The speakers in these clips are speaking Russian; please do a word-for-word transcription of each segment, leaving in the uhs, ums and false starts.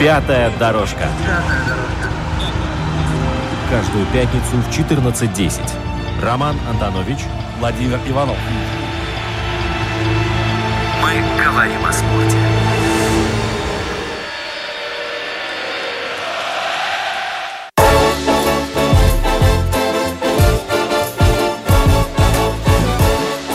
Пятая дорожка. Каждую пятницу в четырнадцать десять. Роман Антонович, Владимир Иванов. Мы говорим о спорте.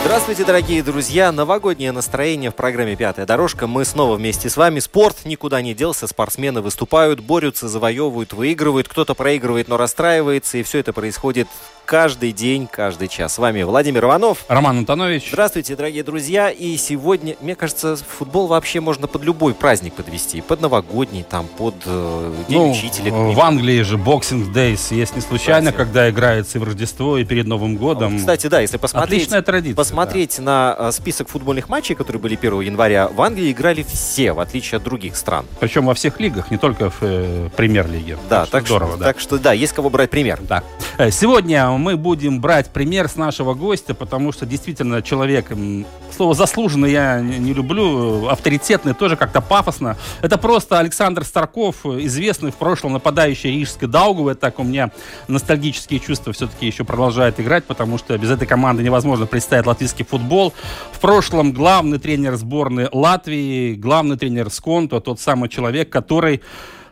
Здравствуйте, дорогие друзья! Новогоднее настроение в программе «Пятая дорожка». Мы снова вместе с вами. Спорт никуда не делся. Спортсмены выступают, борются, завоевывают, выигрывают. Кто-то проигрывает, но расстраивается. И все это происходит каждый день, каждый час. С вами Владимир Иванов. Роман Антонович. Здравствуйте, дорогие друзья. И сегодня, мне кажется, футбол вообще можно под любой праздник подвести. Под новогодний, там, под э, День ну, учителя. В Англии же Боксинг Дэйс есть не случайно, Кстати. когда играется и в Рождество, и перед Новым годом. Кстати, да, если посмотреть... Отличная традиция. Посмотреть да. на список футбольных матчей, которые были первого января, в Англии играли все, в отличие от других стран. Причем во всех лигах, не только в э, премьер-лиге. Да, так здорово, что, да. Так что, да, есть кого брать пример. Да. Сегодня мы будем брать пример с нашего гостя, потому что действительно человек, слово заслуженно я не люблю, авторитетный тоже как-то пафосно. Это просто Александр Старков, известный в прошлом нападающий Рижской Даугавы. Так у меня ностальгические чувства все-таки еще продолжают играть, потому что без этой команды невозможно представить латвийский футбол. В прошлом главный тренер сборной Латвии, главный тренер Сконто, тот самый человек, который...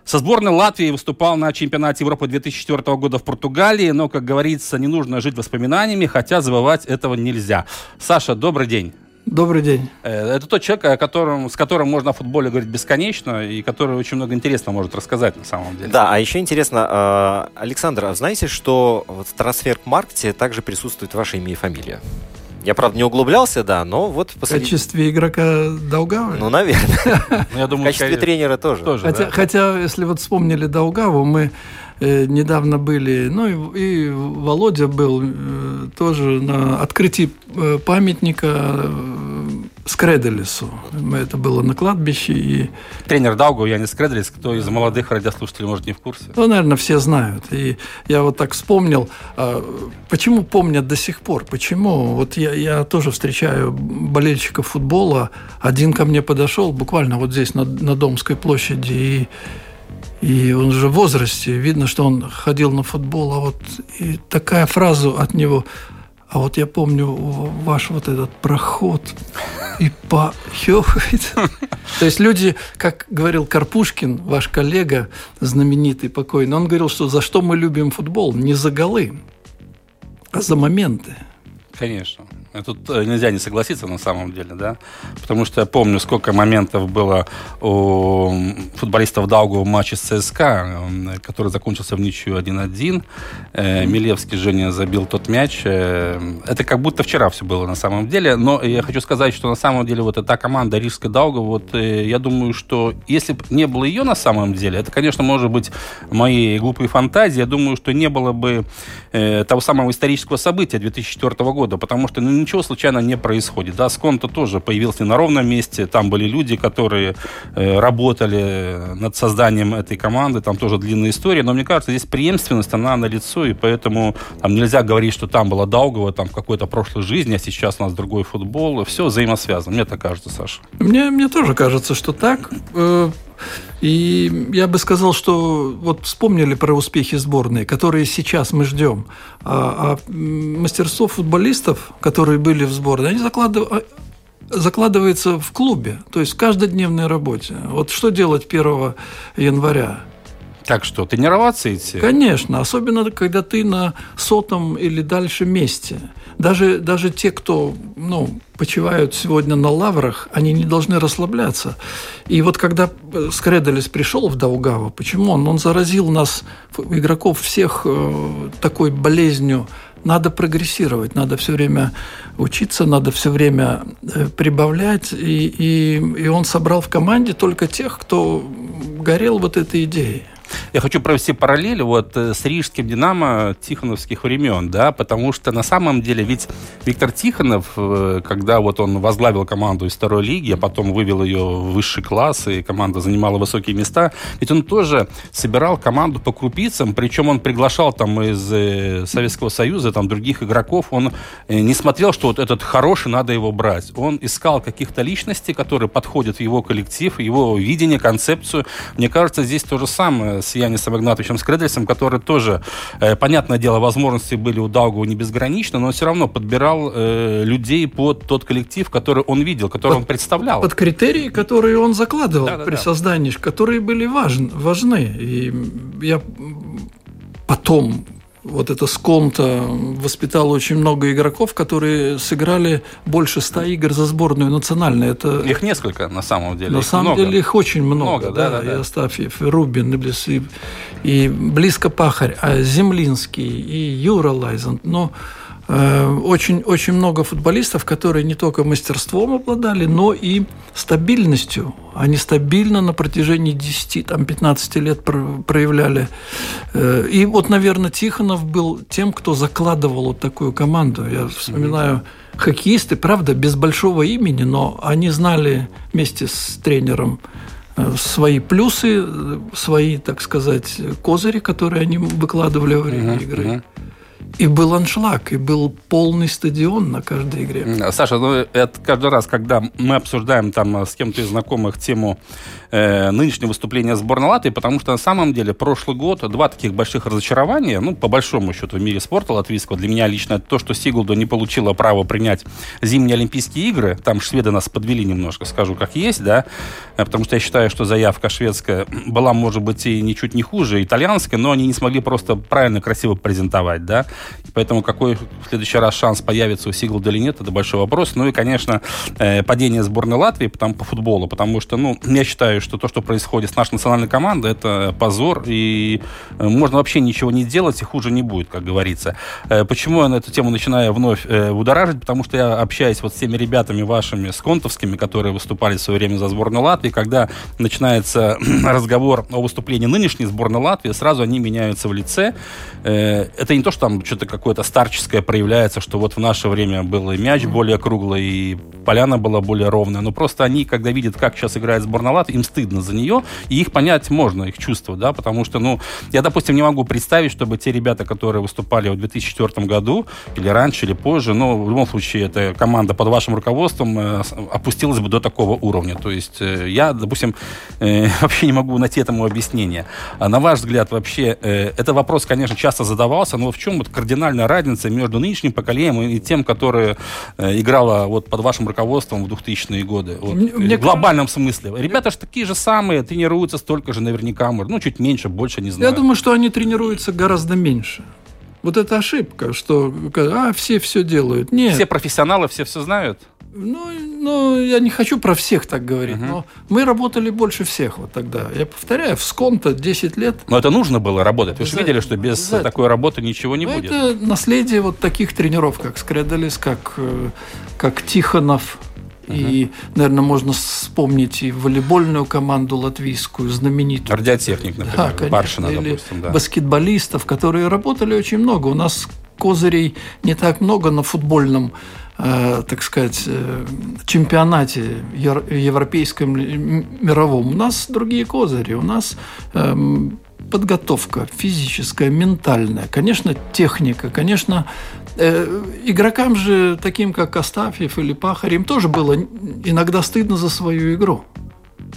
Со сборной Латвии выступал на чемпионате Европы две тысячи четвёртого года в Португалии, но, как говорится, не нужно жить воспоминаниями, хотя забывать этого нельзя. Саша, добрый день. Добрый день. Это тот человек, о котором, с которым можно о футболе говорить бесконечно, и который очень много интересного может рассказать на самом деле. Да, а еще интересно, Александр, а знаете, что в трансфер-маркте также присутствует ваше имя и фамилия? Я, правда, не углублялся, да, но вот... В посред... качестве игрока Даугавы? Ну, наверное. В качестве тренера тоже. Хотя, если вот вспомнили Даугаву, мы недавно были, ну, и Володя был тоже на открытии памятника Скредельсу. Это было на кладбище. И... Тренер Даугавы Янис Скредельс, кто из молодых радиослушателей, может, не в курсе? Ну, наверное, все знают. И я вот так вспомнил, почему помнят до сих пор? Почему? Вот я, я тоже встречаю болельщиков футбола. Один ко мне подошел буквально вот здесь, на, на Домской площади, и, и он же в возрасте. Видно, что он ходил на футбол. А вот и такая фраза от него... А вот я помню ваш вот этот проход и похёхает. То есть люди, как говорил Карпушкин, ваш коллега, знаменитый покойный, он говорил, что за что мы любим футбол? Не за голы, а за моменты. Конечно. Тут нельзя не согласиться на самом деле, да? Потому что я помню, сколько моментов было у футболистов Даугавы в матче с ЦСКА, который закончился в ничью один-один. Милевский, Женя забил тот мяч. Это как будто вчера все было на самом деле. Но я хочу сказать, что на самом деле вот эта команда Рижская Даугава, вот я думаю, что если бы не было ее на самом деле, это, конечно, может быть мои глупые фантазии, я думаю, что не было бы того самого исторического события две тысячи четвёртого года, потому что ну, ничего случайно не происходит. Да, Сконто тоже появился на ровном месте. Там были люди, которые э, работали над созданием этой команды. Там тоже длинная история. Но мне кажется, здесь преемственность, она налицо. И поэтому там, нельзя говорить, что там была Даугава там, в какой-то прошлой жизни, а сейчас у нас другой футбол. Все взаимосвязано. Мне так кажется, Саша. Мне, мне тоже кажется, что так. И я бы сказал, что вот вспомнили про успехи сборной, которые сейчас мы ждем. А, а мастерство футболистов, которые были в сборной, они закладывают... закладываются в клубе, то есть в каждодневной работе. Вот что делать первого января? Так что, тренироваться идти? Конечно, особенно когда ты на сотом или дальше месте. Даже, даже те, кто ну, почивают сегодня на лаврах, они не должны расслабляться. И вот когда Скредельс пришел в Даугаву, почему он? Он заразил нас, игроков всех, такой болезнью надо прогрессировать, надо все время учиться, надо все время прибавлять. И, и, и он собрал в команде только тех, кто горел вот этой идеей. Я хочу провести параллель вот с рижским «Динамо» тихоновских времен, да, потому что на самом деле ведь Виктор Тихонов, когда вот он возглавил команду из второй лиги, а потом вывел ее в высший класс, и команда занимала высокие места, ведь он тоже собирал команду по крупицам, причем он приглашал там из Советского Союза, там других игроков, он не смотрел, что вот этот хороший, надо его брать. Он искал каких-то личностей, которые подходят в его коллектив, его видение, концепцию. Мне кажется, здесь то же самое с Янисом Игнатовичем Скредельсом, который тоже, э, понятное дело, возможности были у Даугавы не безгранично, но он все равно подбирал э, людей под тот коллектив, который он видел, который под, он представлял. Под критерии, которые он закладывал да, да, при да. создании, которые были важны, важны. И я потом... Вот это Сконто воспитало очень много игроков, которые сыграли больше ста игр за сборную национальную. Это... Их несколько, на самом деле. На их самом много. деле их очень много. много да, да, да. И Остафьев, и Рубин, и, Близ, и, и близко Пахарь, а Землинский, и Юра Лайзанд. Но э, очень, очень много футболистов, которые не только мастерством обладали, но и стабильностью. Они стабильно на протяжении десяти, там, пятнадцати лет проявляли. И вот, наверное, Тихонов был тем, кто закладывал вот такую команду. Я вспоминаю, хоккеисты, правда, без большого имени, но они знали вместе с тренером свои плюсы, свои, так сказать, козыри, которые они выкладывали во время uh-huh, игры. Uh-huh. И был аншлаг, и был полный стадион на каждой игре. Саша, ну, это каждый раз, когда мы обсуждаем там с кем-то из знакомых тему э, нынешнего выступления сборной Латвии, потому что на самом деле прошлый год два таких больших разочарования, ну, по большому счету, в мире спорта латвийского. Для меня лично это то, что Сигулда не получила право принять зимние Олимпийские игры. Там шведы нас подвели немножко, скажу как есть, да, потому что я считаю, что заявка шведская была, может быть, и ничуть не хуже итальянская, но они не смогли просто правильно, красиво презентовать, да. Поэтому какой в следующий раз шанс появится у Сигулда или нет, это большой вопрос. Ну и, конечно, падение сборной Латвии там, по футболу, потому что, ну, я считаю, что то, что происходит с нашей национальной командой, это позор, и можно вообще ничего не делать, и хуже не будет, как говорится. Почему я на эту тему начинаю вновь будоражить? Потому что я общаюсь вот с теми ребятами вашими, сконтовскими, которые выступали в свое время за сборную Латвии, когда начинается разговор о выступлении нынешней сборной Латвии, сразу они меняются в лице. Это не то, что там что-то какое-то старческое проявляется, что вот в наше время был и мяч более круглый, и поляна была более ровная. Но просто они, когда видят, как сейчас играет сборная Латвии, им стыдно за нее, и их понять можно, их чувства, да, потому что, ну, я, допустим, не могу представить, чтобы те ребята, которые выступали в две тысячи четвёртом году, или раньше, или позже, но в любом случае эта команда под вашим руководством опустилась бы до такого уровня. То есть я, допустим, вообще не могу найти этому объяснение. На ваш взгляд, вообще, этот вопрос, конечно, часто задавался, но в чем вот кардинальная разница между нынешним поколением и тем, которое играло вот под вашим руководством в двухтысячные годы? Вот, в глобальном кажется... смысле. Ребята же такие же самые, тренируются столько же наверняка, ну, чуть меньше, больше, не знаю. Я думаю, что они тренируются гораздо меньше. Вот это ошибка, что а, все все делают. Нет. Все профессионалы, все все знают? Ну, ну, я не хочу про всех так говорить, uh-huh. но мы работали больше всех вот тогда. Я повторяю, в Сконто десять лет... Но это нужно было работать. Вы же видели, что без такой работы ничего не но будет. Это наследие вот таких тренеров, как Скредельс, как, как Тихонов. Uh-huh. И, наверное, можно вспомнить и волейбольную команду латвийскую, знаменитую. Радиотехник, например, да, Баршина, или допустим. Да. Баскетболистов, которые работали очень много. У нас козырей не так много на футбольном, так сказать, чемпионате европейском, мировом. У нас другие козыри, у нас подготовка физическая, ментальная, конечно, техника, конечно, игрокам же, таким как Остафьев или Пахарь, им тоже было иногда стыдно за свою игру.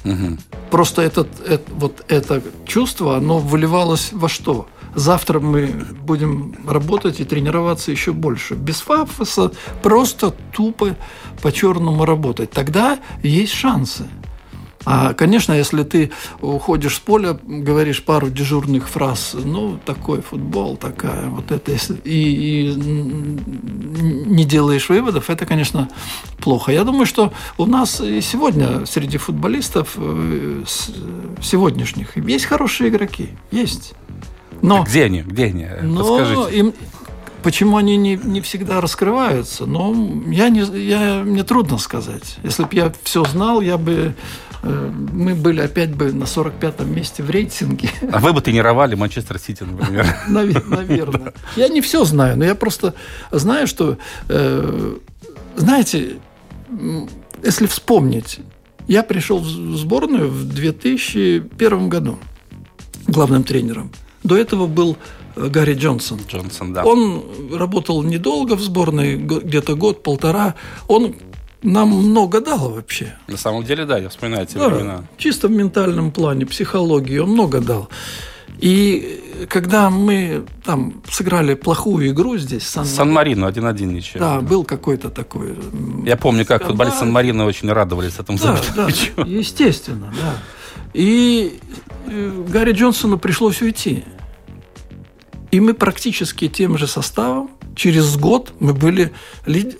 Угу. Просто этот, это, вот это чувство, оно выливалось во что? Завтра мы будем работать и тренироваться еще больше. Без пафоса, просто тупо по-черному работать. Тогда есть шансы. А, конечно, если ты уходишь с поля, говоришь пару дежурных фраз, ну, такой футбол, такая, вот это, если, и, и не делаешь выводов, это, конечно, плохо. Я думаю, что у нас и сегодня среди футболистов сегодняшних есть хорошие игроки, есть. Но, где они? Где они? Но им, Почему они не, не всегда раскрываются? Ну, я не, я, мне трудно сказать. Если бы я все знал, я бы, э, мы были опять бы на сорок пятом месте в рейтинге. А вы бы тренировали Манчестер Сити, например. Наверное. Я не все знаю, но я просто знаю, что... Знаете, если вспомнить, я пришел в сборную в две тысячи первом году главным тренером. До этого был... Гарри Джонсон. Джонсон, да. Он работал недолго в сборной, где-то год-полтора. Он нам много дал вообще. На самом деле, да, я вспоминаю те да, времена. Чисто в ментальном плане, психологии он много дал. И когда мы там сыграли плохую игру здесь... Сан... Сан-Марино, один-один ничего. Да, был какой-то такой... Я помню, как футболисты Сан-Марино очень радовались этому да, забитому мячу. Да, естественно, да. И Гарри Джонсону пришлось уйти. И мы практически тем же составом через год мы были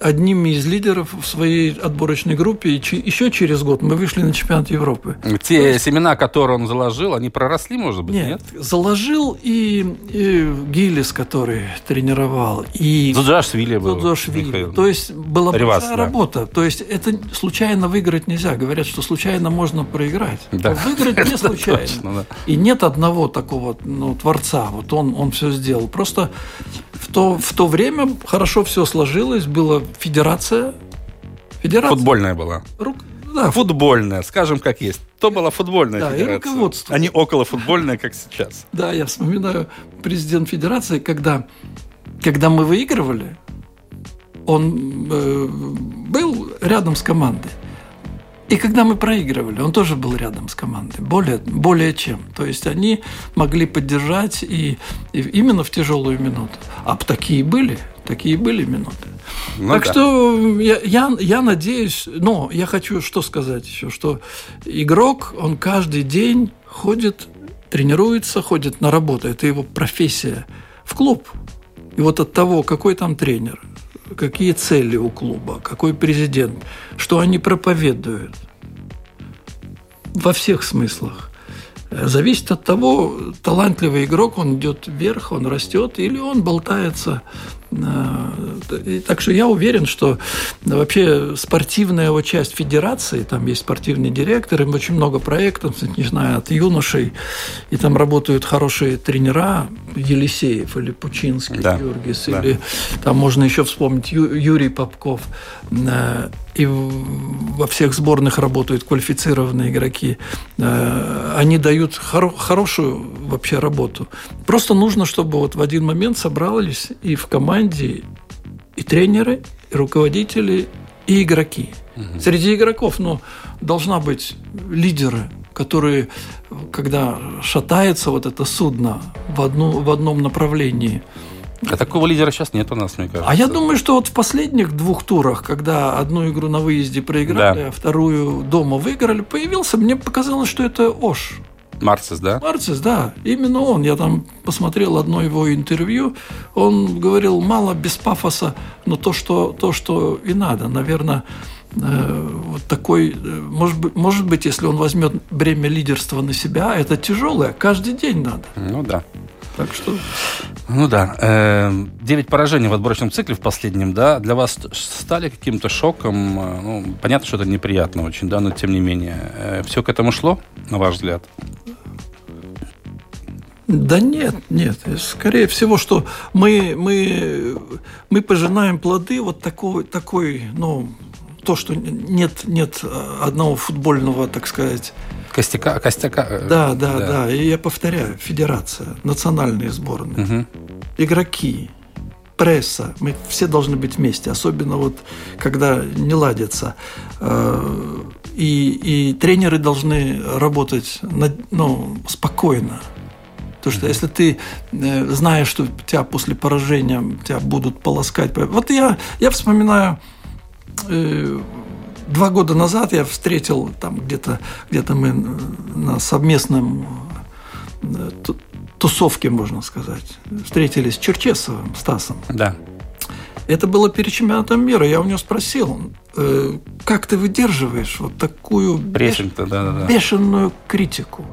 одними из лидеров в своей отборочной группе. И еще через год мы вышли на чемпионат Европы. Те есть... семена, которые он заложил, они проросли, может быть, нет? Нет, заложил и, и Гиллис, который тренировал. И... Зашвили был. Зашвили. То есть была Ревас, большая да. работа. То есть это случайно выиграть нельзя. Говорят, что случайно можно проиграть. Да. Выиграть не случайно. Точно, да. И нет одного такого ну, творца. Вот он, он все сделал. Делал. Просто в то, в то время хорошо все сложилось. Была федерация. федерация. Футбольная была. Рук... Да, футбольная, скажем, как есть. То была футбольная да, федерация. И руководство. А не околофутбольная, как сейчас. Да, я вспоминаю президент федерации, когда, когда мы выигрывали, он э, был рядом с командой. И когда мы проигрывали, он тоже был рядом с командой, более, более чем. То есть они могли поддержать и, и именно в тяжелую минуту. А такие были, такие были минуты. Ну, так да. что я, я, я надеюсь, но я хочу что сказать еще, что игрок, он каждый день ходит, тренируется, ходит на работу. Это его профессия в клуб. И вот от того, какой там тренер, какие цели у клуба, какой президент, что они проповедуют во всех смыслах. Зависит от того, талантливый игрок, он идет вверх, он растет, или он болтается. Так что я уверен, что вообще спортивная его часть федерации, там есть спортивный директор, им очень много проектов, не знаю, от юношей, и там работают хорошие тренера, Елисеев или Пучинский, да, Юргис, да. или там можно еще вспомнить Ю, Юрий Попков. И во всех сборных работают квалифицированные игроки. Они дают хоро- хорошую вообще работу. Просто нужно, чтобы вот в один момент собрались и в команде и тренеры, и руководители, и игроки. Угу. Среди игроков, ну, должна быть лидеры, которые, когда шатается вот это судно в, одну, в одном направлении. А такого лидера сейчас нет у нас, мне кажется. А я думаю, что вот в последних двух турах, когда одну игру на выезде проиграли, да. а вторую дома выиграли, появился, мне показалось, что это Ош. Марцис, да? Марцис, да. Именно он. Я там посмотрел одно его интервью. Он говорил мало, без пафоса, но то, что, то, что и надо. Наверное, э, вот такой... Может быть, может быть, если он возьмет бремя лидерства на себя, это тяжелое. Каждый день надо. Ну да. Так что... Ну да. Девять поражений в отборочном цикле в последнем, да, для вас стали каким-то шоком? Ну, понятно, что это неприятно очень, да, но тем не менее. Все к этому шло, на ваш взгляд? Да нет, нет. Скорее всего, что мы, мы, мы пожинаем плоды вот такой, такой, ну, то, что нет, нет одного футбольного, так сказать... Костяка, костяка. Да, да, да, да. И я повторяю, федерация, национальные сборные, угу. игроки, пресса. Мы все должны быть вместе, особенно вот когда не ладится. И, и тренеры должны работать ну, спокойно. Потому что если ты знаешь, что тебя после поражения тебя будут полоскать... Вот я, я вспоминаю... Два года назад я встретил, там где-то, где-то мы на совместном тусовке, можно сказать, встретились с Черчесовым, Стасом. Да. Это было перед чемпионатом мира. Я у него спросил, как ты выдерживаешь вот такую беш... бешеную критику?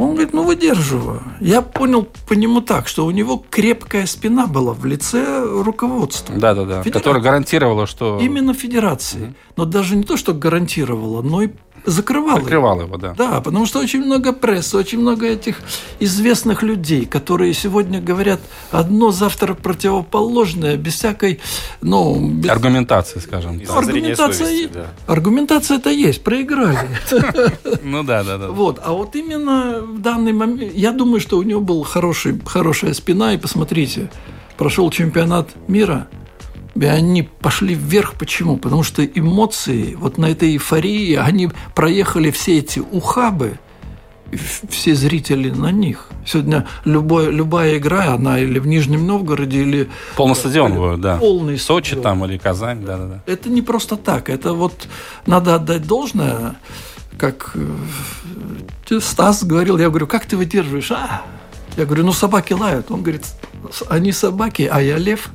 Он говорит, ну, выдерживаю. Я понял по нему так, что у него крепкая спина была в лице руководства. Да-да-да, которая гарантировала, что... Именно федерации. Mm-hmm. Но даже не то, что гарантировала, но и закрывала его. Закрывала его, да. Да, потому что очень много прессы, очень много этих известных людей, которые сегодня говорят одно, завтра противоположное, без всякой... Ну, без... Аргументации, скажем так. Аргументация, совести, да. Аргументация-то есть, проиграли. Ну да, да, да. Вот, а вот именно... В данный момент, я думаю, что у него была хорошая спина, и посмотрите, прошел чемпионат мира, и они пошли вверх. Почему? Потому что эмоции, вот на этой эйфории, они проехали все эти ухабы, все зрители на них. Сегодня любой, любая игра, она или в Нижнем Новгороде, или... Полный стадион, или, да. Полный Сочи стадион. Там или Казань, да-да-да. Это не просто так, это вот надо отдать должное... Как Стас говорил, я говорю, как ты выдерживаешь? А? Я говорю, ну собаки лают. Он говорит, они собаки, а я лев.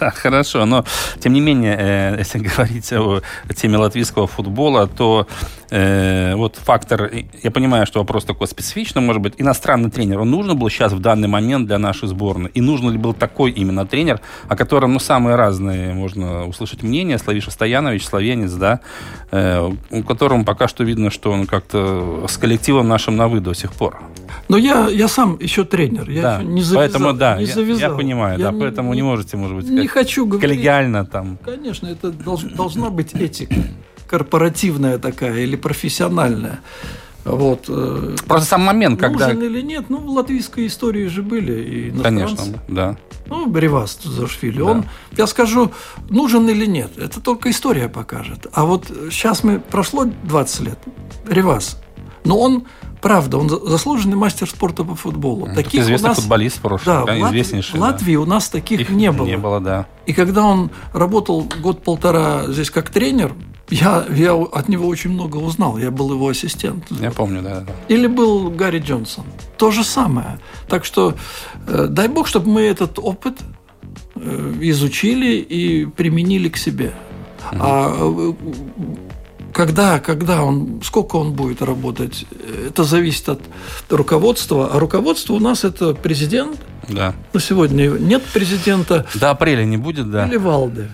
Да, хорошо, но тем не менее, если говорить о теме латвийского футбола, то э, вот фактор, я понимаю, что вопрос такой специфичный, может быть, иностранный тренер, он нужен был сейчас в данный момент для нашей сборной? И нужен ли был такой именно тренер, о котором, ну, самые разные можно услышать мнения, Славиша Стоянович, словенец, да, э, у которого пока что видно, что он как-то с коллективом нашим на «вы» до сих пор. Но я, я сам еще тренер, я да. еще не завязал. Поэтому, да, не завязал. Я, я понимаю, я да, не, поэтому не можете, может быть, не хочу коллегиально говорить. Там. Конечно, это долж, должна быть этика корпоративная такая или профессиональная. Вот. Просто сам момент, нужен когда... Нужен или нет, ну, в латвийской истории же были и конечно, да. Ну, Ревас Зашвили, да. Он, я скажу, нужен или нет, это только история покажет. А вот сейчас мы, прошло двадцать лет, Ревас, но он... Правда, он заслуженный мастер спорта по футболу. Таких известный у нас, футболист прошлый, да, да, известнейший. В Латвии да. у нас таких их не было. Не было, да. И когда он работал год-полтора здесь как тренер, я, я от него очень много узнал. Я был его ассистент. Я помню, да. Или был Гарри Джонсон. То же самое. Так что э, дай бог, чтобы мы этот опыт э, изучили и применили к себе. Угу. А... Когда, когда он, сколько он будет работать, это зависит от руководства. А руководство у нас это президент. Да. Но сегодня нет президента. До апреля не будет, да. Или Валды.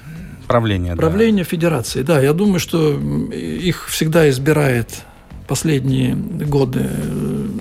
Правление, Правление да. федерации, да. Я думаю, что их всегда избирает последние годы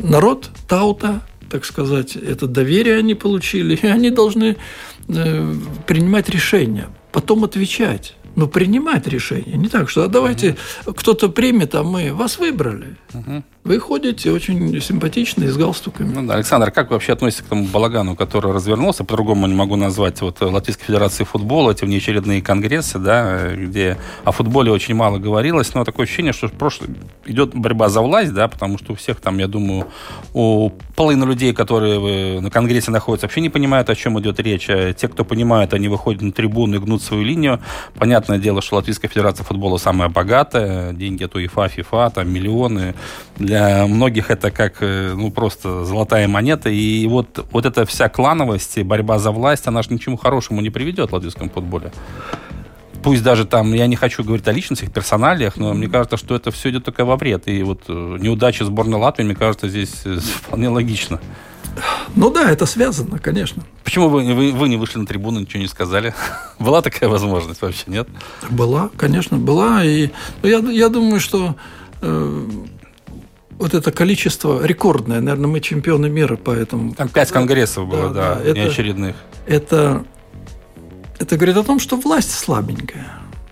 народ, таута, так сказать. Это доверие они получили. И они должны принимать решения, потом отвечать. Но принимать решение. Не так, что а давайте uh-huh. кто-то примет, а мы вас выбрали. Uh-huh. Вы ходите очень симпатичные, с галстуками. Ну, да. Александр, как вы вообще относитесь к тому балагану, который развернулся? По-другому не могу назвать вот, Латвийской Федерации футбола, эти внеочередные конгрессы, да, где о футболе очень мало говорилось. Но такое ощущение, что прошлое... идет борьба за власть, да, потому что у всех там, я думаю, у половины людей, которые на конгрессе находятся, вообще не понимают, о чем идет речь. А те, кто понимают, они выходят на трибуну и гнут свою линию. Понятно, дело, что Латвийская Федерация футбола самая богатая, деньги от УЕФА, ФИФА, там миллионы. Для многих это как, ну, просто золотая монета. И вот, вот эта вся клановость и борьба за власть, она же ни к чему хорошему не приведет в латвийском футболе. Пусть даже там, я не хочу говорить о личностях, персоналиях, но мне кажется, что это все идет только во вред. И вот неудача сборной Латвии, мне кажется, здесь вполне логично. Ну да, это связано, конечно. Почему вы, вы, вы не вышли на трибуну, ничего не сказали? Была такая возможность вообще, нет? Была, конечно, была. И я, я думаю, что э, вот это количество рекордное, наверное, мы чемпионы мира, поэтому... Там пять конгрессов было, да, да, да неочередных. Это, это, это говорит о том, что власть слабенькая,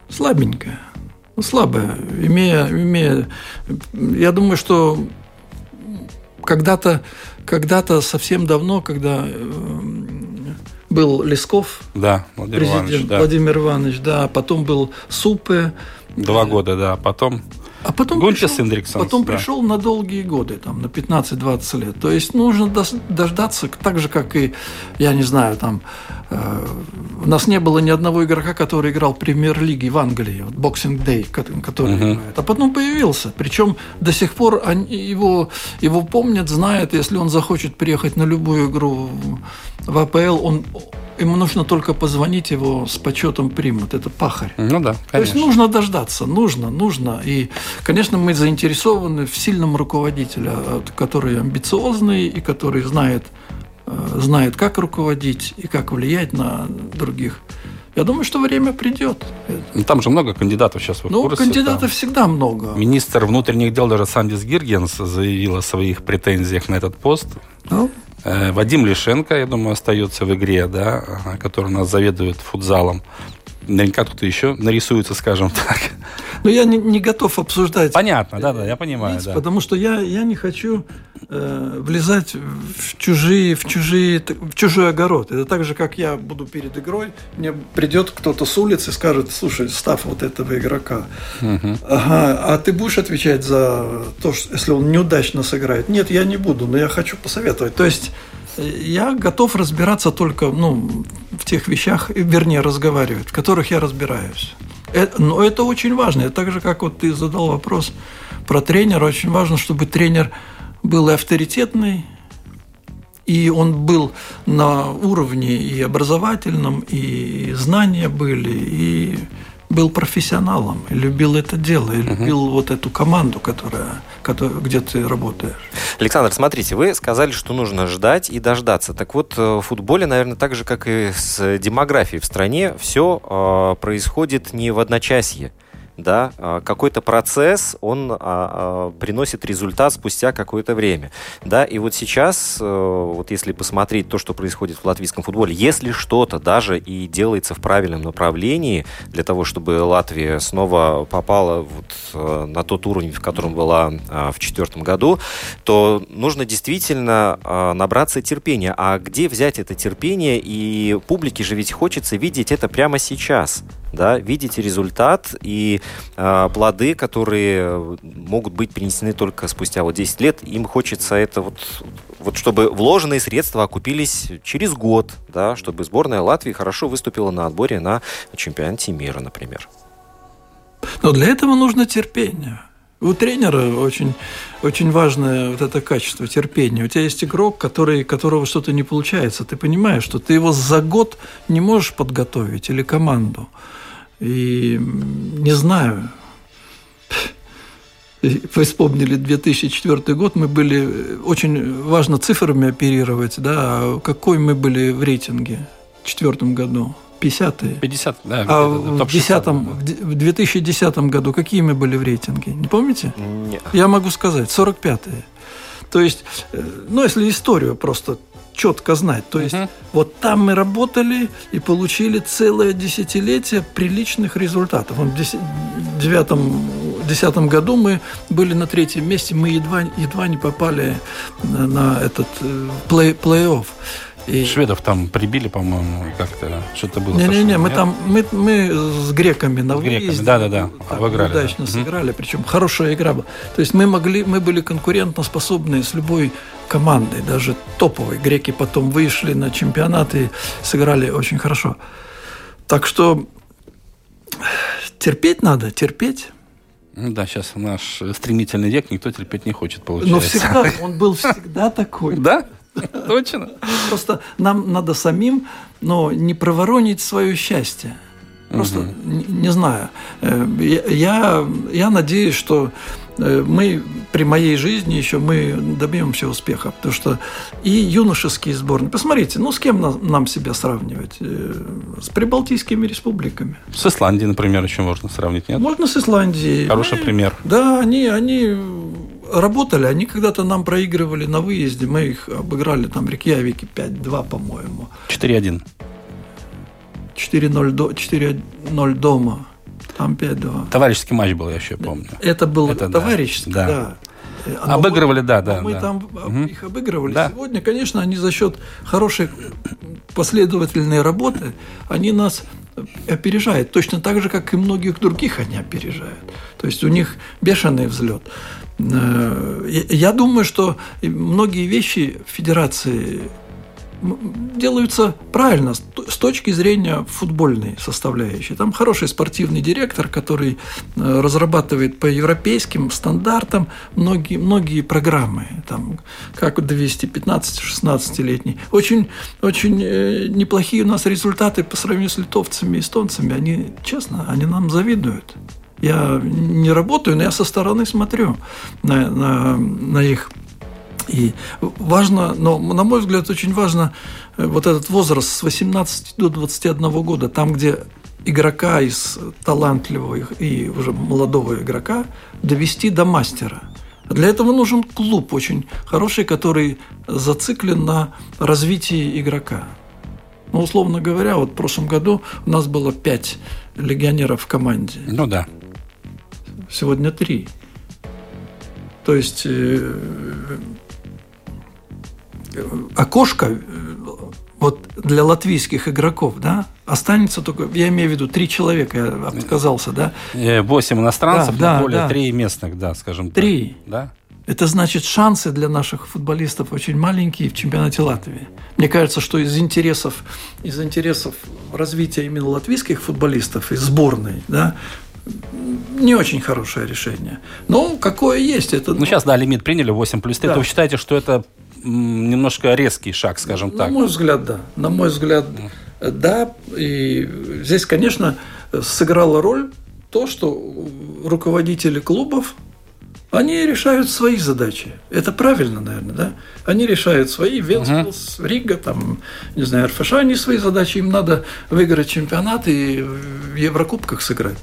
слабенькая, слабая. Имея, имея, я думаю, что когда-то... Когда-то совсем давно, когда был Лесков, да, Владимир президент Иванович, да. Владимир Иванович, да, потом был Супе. Два года, да, потом... А потом, пришел, потом да. пришел на долгие годы, там, на пятнадцать-двадцать лет. То есть нужно дождаться, так же, как и, я не знаю, там, э, у нас не было ни одного игрока, который играл в премьер-лиге в Англии, вот Боксинг Дэйс, который uh-huh. играет. А потом появился. Причем до сих пор они, его, его помнят, знают, если он захочет приехать на любую игру в АПЛ, он... Ему нужно только позвонить, его с почетом примут. Это Пахарь. Ну да, конечно. То есть нужно дождаться, нужно, нужно. И, конечно, мы заинтересованы в сильном руководителе, который амбициозный и который знает, знает, как руководить и как влиять на других. Я думаю, что время придет. Ну, там же много кандидатов сейчас в курсе. Ну, кандидатов там всегда много. Министр внутренних дел даже Сандис Гиргенс заявил о своих претензиях на этот пост. Ну. Вадим Лишенко, я думаю, остается в игре, да, который у нас заведует футзалом. Наверняка кто-то еще нарисуется, скажем так. Но я не, не готов обсуждать. Понятно, да, да, я понимаю. Да. Потому что я, я не хочу э, влезать в чужие, в чужие, в чужой огород. Это так же, как я буду перед игрой, мне придет кто-то с улицы и скажет: слушай, ставь вот этого игрока. Угу. Ага, а ты будешь отвечать за то, что, если он неудачно сыграет? Нет, я не буду, но я хочу посоветовать. То есть я готов разбираться только, ну, в тех вещах, вернее, разговаривать, в которых я разбираюсь. Это, но это очень важно. Это так же, как вот ты задал вопрос про тренера. Очень важно, чтобы тренер был и авторитетный, и он был на уровне и образовательном, и знания были, и был профессионалом, и любил это дело, и любил угу. вот эту команду, которая, которая, где ты работаешь. Александр, смотрите, вы сказали, что нужно ждать и дождаться. Так вот, в футболе, наверное, так же, как и с демографией в стране, все э, происходит не в одночасье. Да? Какой-то процесс, он а, а, приносит результат спустя какое-то время. Да? И вот сейчас, вот если посмотреть то, что происходит в латвийском футболе, если что-то даже и делается в правильном направлении для того, чтобы Латвия снова попала вот на тот уровень, в котором была в четвертом году, то нужно действительно набраться терпения. А где взять это терпение? И публике же ведь хочется видеть это прямо сейчас. Да? Видеть результат и плоды, которые могут быть принесены только спустя вот десять лет. Им хочется это вот, вот чтобы вложенные средства окупились через год, да, чтобы сборная Латвии хорошо выступила на отборе на чемпионате мира, например. Но для этого нужно терпение. У тренера очень, очень важное вот это качество терпения. У тебя есть игрок, который, которого что-то не получается. Ты понимаешь, что ты его за год не можешь подготовить или команду. И не знаю, вы вспомнили две тысячи четвёртый год, мы были, очень важно цифрами оперировать, да, какой мы были в рейтинге в четвертом году, пятидесятые. пятидесятые, да. А в, десятом, да. В две тысячи десятом году какие мы были в рейтинге, не помните? Нет. Я могу сказать, сорок пятые. То есть, ну, если историю просто четко знать. То есть, uh-huh. вот там мы работали и получили целое десятилетие приличных результатов. В две тысячи десятом году мы были на третьем месте, мы едва, едва не попали на, на этот плей, плей-офф. И... Шведов там прибили, по-моему, как-то что-то было. Не-не-не, мы там мы, мы с греками на выезде да-да-да, удачно да. сыграли, mm-hmm. причем хорошая игра была. То есть мы могли, мы были конкурентоспособны с любой командой, даже топовой. Греки потом вышли на чемпионат и сыграли очень хорошо. Так что терпеть надо, терпеть. Ну да, сейчас наш стремительный век никто терпеть не хочет, получается. Но всегда он был всегда такой. Да? Точно. Просто нам надо самим, но не проворонить свое счастье. Просто угу. не, не знаю. Я, я надеюсь, что мы при моей жизни еще мы добьемся успеха. Потому что и юношеские сборные. Посмотрите, ну с кем нам, нам себя сравнивать? С прибалтийскими республиками. С Исландией, например, еще можно сравнить, нет? Можно с Исландией. Хороший мы, пример. Да, они, они работали. Они когда-то нам проигрывали на выезде. Мы их обыграли там в Рейкьявике пять-два, по-моему. четыре-один. четыре-ноль дома. Там пять-два. Товарищеский матч был, я еще помню. Это был это товарищеский, да. да. Но обыгрывали, мы, да, да. Мы да. там угу. их обыгрывали. Да. Сегодня, конечно, они за счет хорошей последовательной работы, они нас опережают. Точно так же, как и многих других они опережают. То есть у них бешеный взлет. Я думаю, что многие вещи в федерации делаются правильно с точки зрения футбольной составляющей. Там хороший спортивный директор, который разрабатывает по европейским стандартам многие, многие программы, там, как двести пятнадцать-шестнадцатилетний. Очень, очень неплохие у нас результаты по сравнению с литовцами и эстонцами. Они, честно, они нам завидуют. Я не работаю, но я со стороны смотрю на, на, на их. И важно, но, на мой взгляд, очень важно вот этот возраст с восемнадцати до двадцати одного года, там, где игрока из талантливого и уже молодого игрока довести до мастера. Для этого нужен клуб очень хороший, который зациклен на развитии игрока. Ну, условно говоря, вот в прошлом году у нас было пять легионеров в команде. Ну да. Сегодня три. То есть э, э, окошко э, вот для латвийских игроков, да, останется только, я имею в виду, три человека, я отказался, да. Восемь иностранцев, да, да, более да. три местных, да, скажем так. Три. Да? Это значит, шансы для наших футболистов очень маленькие в чемпионате Латвии. Мне кажется, что из интересов, из интересов развития именно латвийских футболистов, из сборной, да, не очень хорошее решение. Но какое есть это. Ну, сейчас, да, лимит приняли восемь плюс три. Да. Вы считаете, что это немножко резкий шаг, скажем так? На мой взгляд, да. На мой взгляд, да. И здесь, конечно, сыграла роль то, что руководители клубов, они решают свои задачи. Это правильно, наверное, да? Они решают свои. Венспилс, uh-huh. Рига, там, не знаю, РФШ, они свои задачи. Им надо выиграть чемпионат и в Еврокубках сыграть.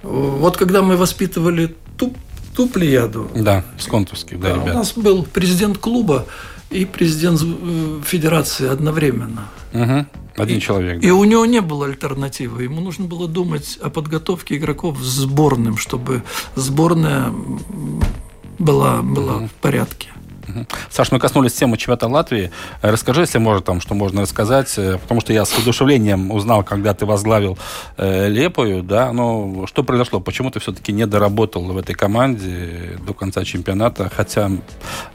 Вот когда мы воспитывали ту, ту плеяду... Да, сконтовский, да, ребята. У нас был президент клуба и президент федерации одновременно. Угу. Один и, человек. Да. И у него не было альтернативы. Ему нужно было думать о подготовке игроков сборным, чтобы сборная была, была угу. в порядке. Саш, мы коснулись темы чемпионата Латвии. Расскажи, если можно, там, что можно рассказать, потому что я с удушевлением узнал, когда ты возглавил э, Лепаю, да, но что произошло? Почему ты все-таки не доработал в этой команде до конца чемпионата, хотя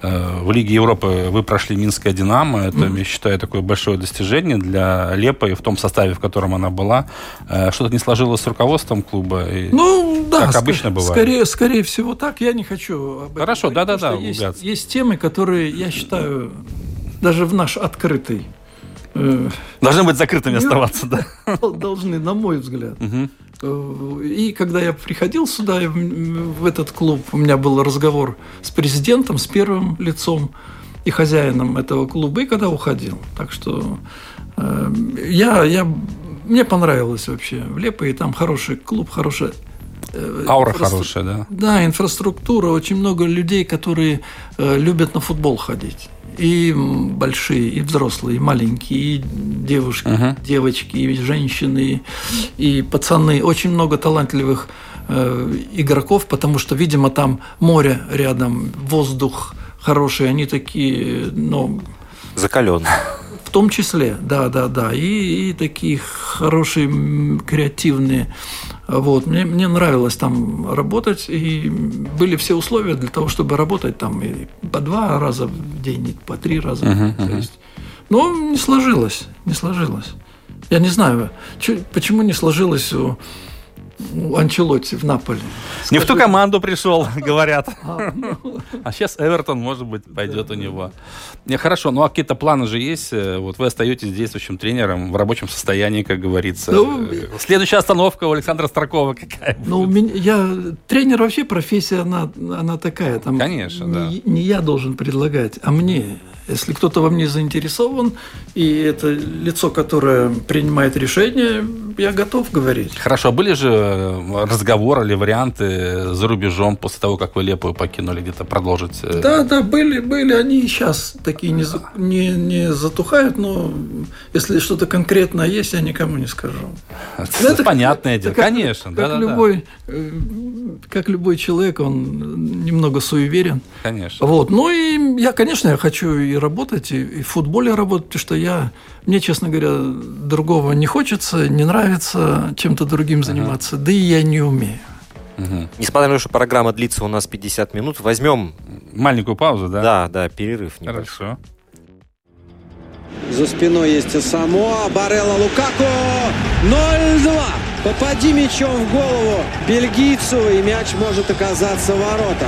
э, в Лиге Европы вы прошли Минское Динамо, это, mm-hmm. я считаю, такое большое достижение для Лепаи в том составе, в котором она была. Э, что-то не сложилось с руководством клуба? И, ну, да, как ск- обычно бывает. Скорее, скорее всего так, я не хочу об этом. Хорошо, да-да-да. Есть, есть темы, которые, я считаю, даже в наш открытый... Должны быть закрытыми оставаться, да? Должны, на мой взгляд. Угу. И когда я приходил сюда, в этот клуб, у меня был разговор с президентом, с первым лицом и хозяином этого клуба, и когда уходил. Так что я, я, мне понравилось вообще в Лепае, и там хороший клуб, хорошая... Аура инфра... хорошая, да? Да, инфраструктура, очень много людей, которые э, любят на футбол ходить. И большие, и взрослые, и маленькие, и девушки, uh-huh. девочки, и женщины, и пацаны. Очень много талантливых э, игроков, потому что, видимо, там море рядом, воздух хороший, они такие, ну... Закаленные. В том числе, да, да, да. И, и такие хорошие, креативные... Вот. Мне, мне нравилось там работать, и были все условия для того, чтобы работать там и по два раза в день, и по три раза. Uh-huh, uh-huh. То есть, но не сложилось, не сложилось. Я не знаю, почему не сложилось у, у Анчелотти в Наполе. Скажи... Не в ту команду пришел, говорят. А сейчас Эвертон, может быть, пойдет у него. Хорошо, ну а какие-то планы же есть? Вот вы остаетесь действующим тренером в рабочем состоянии, как говорится. Ну, следующая остановка у Александра Старкова какая будет? Ну, я тренер вообще, профессия, она, она такая. Там конечно, не, да. Не я должен предлагать, а мне. Если кто-то во мне заинтересован, и это лицо, которое принимает решение, я готов говорить. Хорошо, а были же разговоры или варианты за рубежом после того, как вы Лепую покинули, где-то продолжить? Да, да, были, были. Они и сейчас такие не, не, не затухают, но если что-то конкретное есть, я никому не скажу. Это понятное дело, конечно. Как, да, как, да, любой, да. Как любой человек, он немного суеверен. Конечно. Вот. Ну и я, конечно, я хочу и работать, и, и в футболе работать, потому что я, мне, честно говоря, другого не хочется, не нравится чем-то другим заниматься, ага. да и я не умею. Угу. Несмотря на то, что программа длится у нас пятьдесят минут, возьмем... Маленькую паузу, да? Да, да, перерыв. Хорошо. Небольшой. За спиной есть и Самоа. Барелла Лукаку. ноль-два. Попади мячом в голову бельгийцу, и мяч может оказаться в воротах.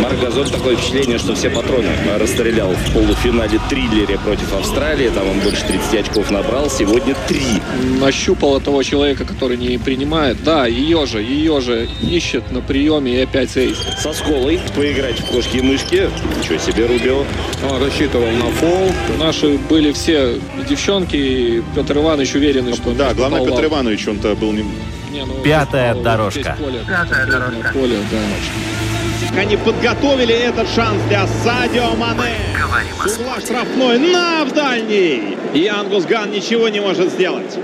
Марк Газоль, такое впечатление, что все патроны расстрелял в полуфинале триллере против Австралии. Там он больше тридцати очков набрал. Сегодня три. Нащупал этого человека, который не принимает. Да, ее же, ее же ищет на приеме и опять сейс. Со сколой поиграть в кошки и мышки. Ничего себе, Рубио. Он рассчитывал на фол. Наши были все девчонки, и Петр Иванович уверен, что... Да, главное, попал. Петр Иванович, он-то был не... Не, ну, Пятая ну, дорожка. Поле, Пятая дорожка. Поле, да. Они подготовили этот шанс для Садио Мане. С угла штрафной на в дальний. И Ангус Ган ничего не может сделать.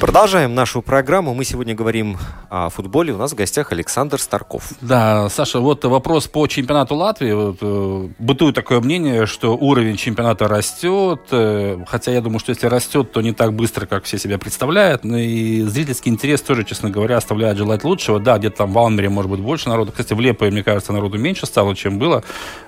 Продолжаем нашу программу. Мы сегодня говорим о футболе. У нас в гостях Александр Старков. Да, Саша, вот вопрос по чемпионату Латвии. Вот, бытует такое мнение, что уровень чемпионата растет. Хотя я думаю, что если растет, то не так быстро, как все себя представляют. Ну и зрительский интерес тоже, честно говоря, оставляет желать лучшего. Да, где-то там в Алмере может быть больше народу. Кстати, в Лепае, мне кажется, народу меньше стало, чем было.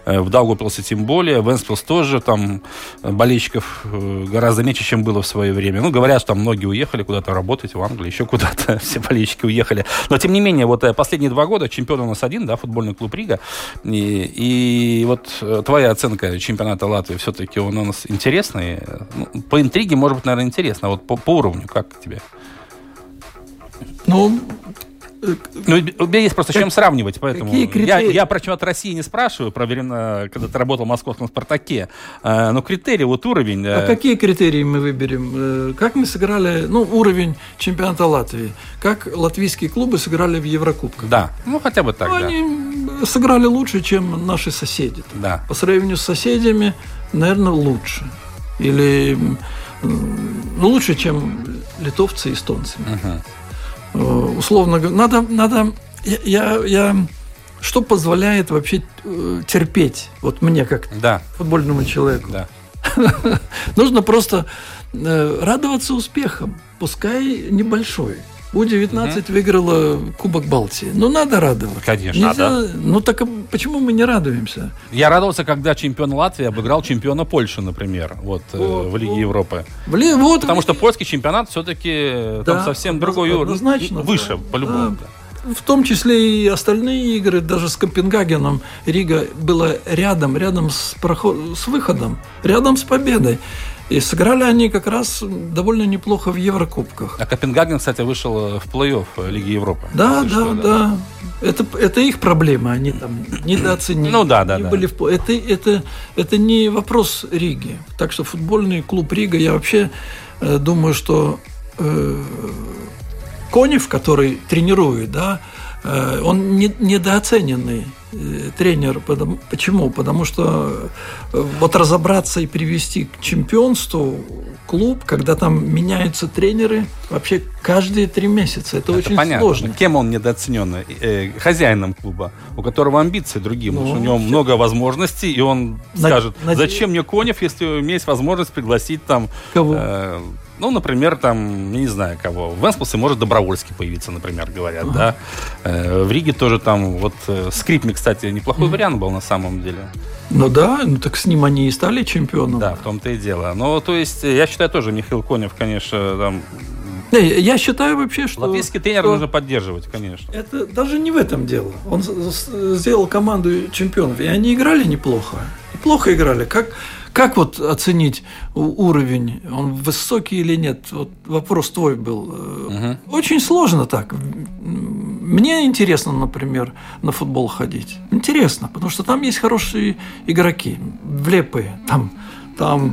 В Даугавпилсе тем более. В Энспилсе тоже там болельщиков гораздо меньше, чем было в свое время. Ну, говорят, что там многие уехали куда-то работать в Англии, еще куда-то все болельщики уехали. Но, тем не менее, вот последние два года чемпион у нас один, да, футбольный клуб Рига. И, и вот твоя оценка чемпионата Латвии, все-таки он у нас интересный. Ну, по интриге, может быть, наверное, интересно. А вот по, по уровню, как тебе? Ну... Ну, у меня есть просто как, чем сравнивать, поэтому я, я про чемпионат России не спрашиваю, про времена, когда ты работал в Московском Спартаке, но критерии, вот уровень... А какие критерии мы выберем? Как мы сыграли, ну, уровень чемпионата Латвии, как латвийские клубы сыграли в Еврокубках? Да, ну, хотя бы так, ну, да. Они сыграли лучше, чем наши соседи. Да. По сравнению с соседями, наверное, лучше. Или лучше, чем литовцы и эстонцы. Uh-huh. Условно говоря, надо, надо, я, я, что позволяет вообще терпеть, вот мне как да. футбольному человеку. Да. Нужно просто радоваться успехам, пускай небольшой. У девятнадцать угу. выиграла Кубок Балтии. Ну, надо радоваться. Конечно, нельзя... надо. Ну, так почему мы не радуемся? Я радовался, когда чемпион Латвии обыграл чемпиона Польши, например, вот, вот, э, в Лиге вот. Европы. В ли... вот, Потому в... что польский чемпионат все-таки да, там совсем другой уровень. Выше, да. по-любому. Да. В том числе и остальные игры, даже с Копенгагеном. Рига была рядом, рядом с, проход... с выходом, рядом с победой. И сыграли они как раз довольно неплохо в Еврокубках. А Копенгаген, кстати, вышел в плей-офф Лиги Европы. Да, да, что, да, да. Это, это их проблема, они там недооценили. Ну да, да, да. Были в... это, это, это не вопрос Риги. Так что футбольный клуб Рига, я вообще э, думаю, что э, Конев, который тренирует, да, э, он не, недооцененный тренер. Почему? Потому что вот разобраться и привести к чемпионству клуб, когда там меняются тренеры вообще каждые три месяца, это, это очень понятно. Сложно. Кем он недооцененный? Хозяином клуба, у которого амбиции другие, ну, у него все. Много возможностей, и он Над... скажет, зачем мне Конев, если есть возможность пригласить там... Кого? Э- Ну, например, там, не знаю кого. В Энспилсе может Добровольский появиться, например, говорят, uh-huh. да. Э, в Риге тоже там, вот, э, Скрипник, кстати, неплохой uh-huh. вариант был на самом деле. Ну да, ну так с ним они и стали чемпионом. Да, в том-то и дело. Но, то есть, я считаю тоже, Михаил Конев, конечно, там... Я считаю вообще, что... Латвийский тренер что... нужно поддерживать, конечно. Это даже не в этом дело. Он сделал команду чемпионов, и они играли неплохо. Неплохо играли, как... Как вот оценить уровень, он высокий или нет? Вот вопрос твой был. Uh-huh. Очень сложно так. Мне интересно, например, на футбол ходить. Интересно, потому что там есть хорошие игроки, влепые. Там, там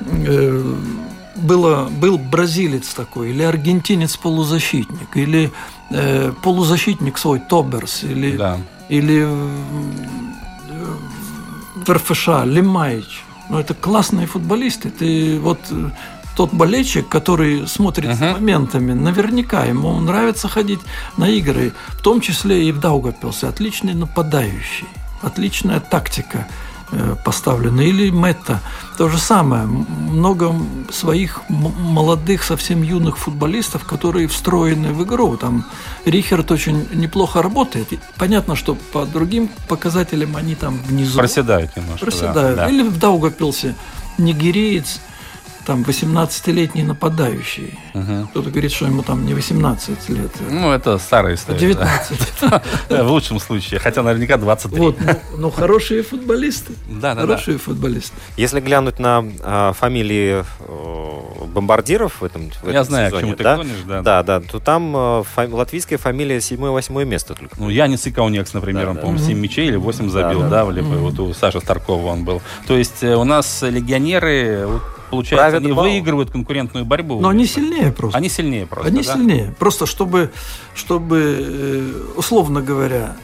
э, было, был бразилец такой, или аргентинец-полузащитник, или э, полузащитник свой Тоберс, или, да. или э, э, РФШ, Лимаич. Но это классные футболисты. Ты вот тот болельщик, который смотрит uh-huh. с моментами, наверняка ему нравится ходить на игры, в том числе и в Даугавпилсе. Отличный нападающий, отличная тактика. поставлена, или Метта. То же самое. Много своих молодых, совсем юных футболистов, которые встроены в игру. Там Рихерд очень неплохо работает. И понятно, что по другим показателям они там внизу. Проседают немножко. Проседают. Да, да. Или в Даугавпилсе нигериец, там восемнадцатилетний нападающий. Угу. Кто-то говорит, что ему там не восемнадцать лет. Ну, это старая история. девятнадцать. В лучшем случае. Хотя наверняка двадцать три. Но хорошие футболисты. Да, да. Хорошие футболисты. Если глянуть на фамилии бомбардиров в этом сезоне... Я знаю, к чему ты клонишь. Да, да. То там латвийская фамилия седьмое-восьмое место только. Ну, Янис Игнатович, например, он, по-моему, семь мячей или восемь забил, да, в Лепае. Вот у Саши Старкова он был. То есть у нас легионеры... Получается, правят они балл. Выигрывают конкурентную борьбу. Но они сильнее просто. Они сильнее просто, Они да? сильнее. Просто чтобы, чтобы, условно говоря,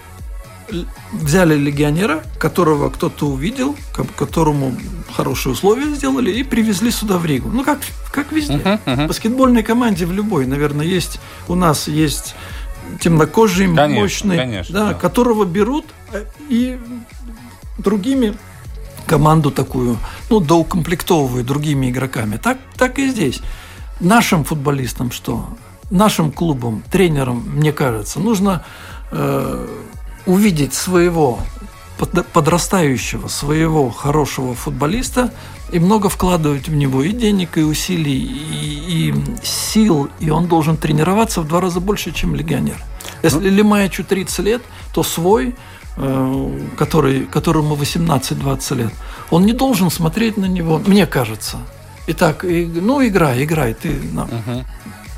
взяли легионера, которого кто-то увидел, которому хорошие условия сделали, и привезли сюда в Ригу. Ну, как, как везде. Uh-huh, uh-huh. В баскетбольной команде в любой, наверное, есть... У нас есть темнокожий, конечно, мощный, конечно, да, да. которого берут и другими... команду такую, ну, доукомплектовывают другими игроками. Так, так и здесь. Нашим футболистам что? Нашим клубам, тренерам, мне кажется, нужно э, увидеть своего подрастающего, своего хорошего футболиста и много вкладывать в него и денег, и усилий, и, и сил. И он должен тренироваться в два раза больше, чем легионер. Если Лемаичу тридцать лет, то свой... Который, которому восемнадцать-двадцать лет, он не должен смотреть на него, мне кажется. Итак, ну, играй, играй, ты нам... Uh-huh.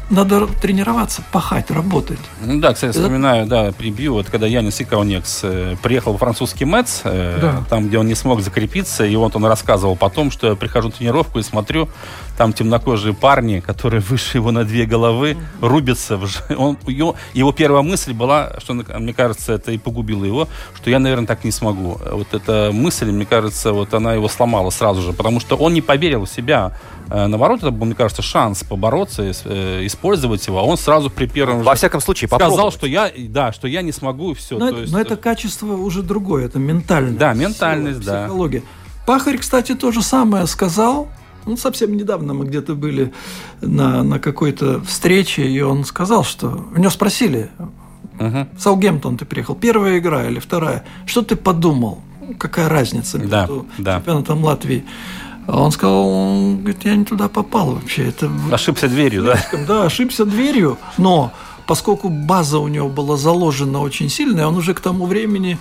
Надо тренироваться, пахать, работать. Ну да, кстати, вспоминаю, да, превью, вот когда Янис Игнатович приехал во французский Мэтс, да. там, где он не смог закрепиться, и вот он рассказывал потом, что я прихожу на тренировку и смотрю, там темнокожие парни, которые выше его на две головы, mm-hmm. рубятся. В... Он, его, его первая мысль была, что, мне кажется, это и погубило его, что я, наверное, так не смогу. Вот эта мысль, мне кажется, вот она его сломала сразу же, потому что он не поверил в себя. Наоборот, это был, мне кажется, шанс побороться, использовать его, а он сразу при первом... Во всяком случае, сказал, что я, да, что я не смогу, и все. Но, то это, есть... но это качество уже другое, это ментальность. Да, ментальность, сила, да. Психология. Пахарь, кстати, то же самое сказал. Ну, совсем недавно мы где-то были на, на какой-то встрече, и он сказал, что... У него спросили, uh-huh. в Саутгемптон ты приехал, первая игра или вторая, что ты подумал? Какая разница между да, чемпионатом да. Латвии? А он сказал, он говорит, я не туда попал вообще. Это ошибся дверью, да? Да, ошибся дверью, но поскольку база у него была заложена очень сильная, он уже к тому времени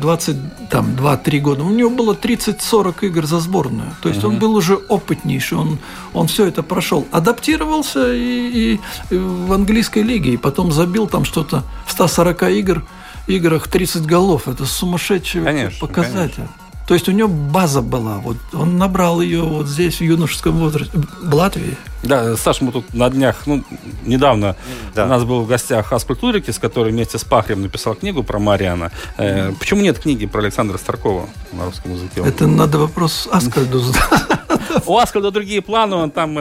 двадцать два-три года, у него было тридцать-сорок игр за сборную. То есть угу. он был уже опытнейший, он, он все это прошел. Адаптировался и, и в английской лиге, и потом забил там что-то в ста сорока игр, играх тридцать голов. Это сумасшедший конечно, показатель. Конечно. То есть у него база была, вот он набрал ее вот здесь, в юношеском возрасте, в Латвии. Да, Саш, мы тут на днях, ну, недавно да. у нас был в гостях Аскольд Улрикис, который вместе с Пахарем написал книгу про Мариана. Э, почему нет книги про Александра Старкова на русском языке? Это надо вопрос Аскольду задать. У Аскольда другие планы, он там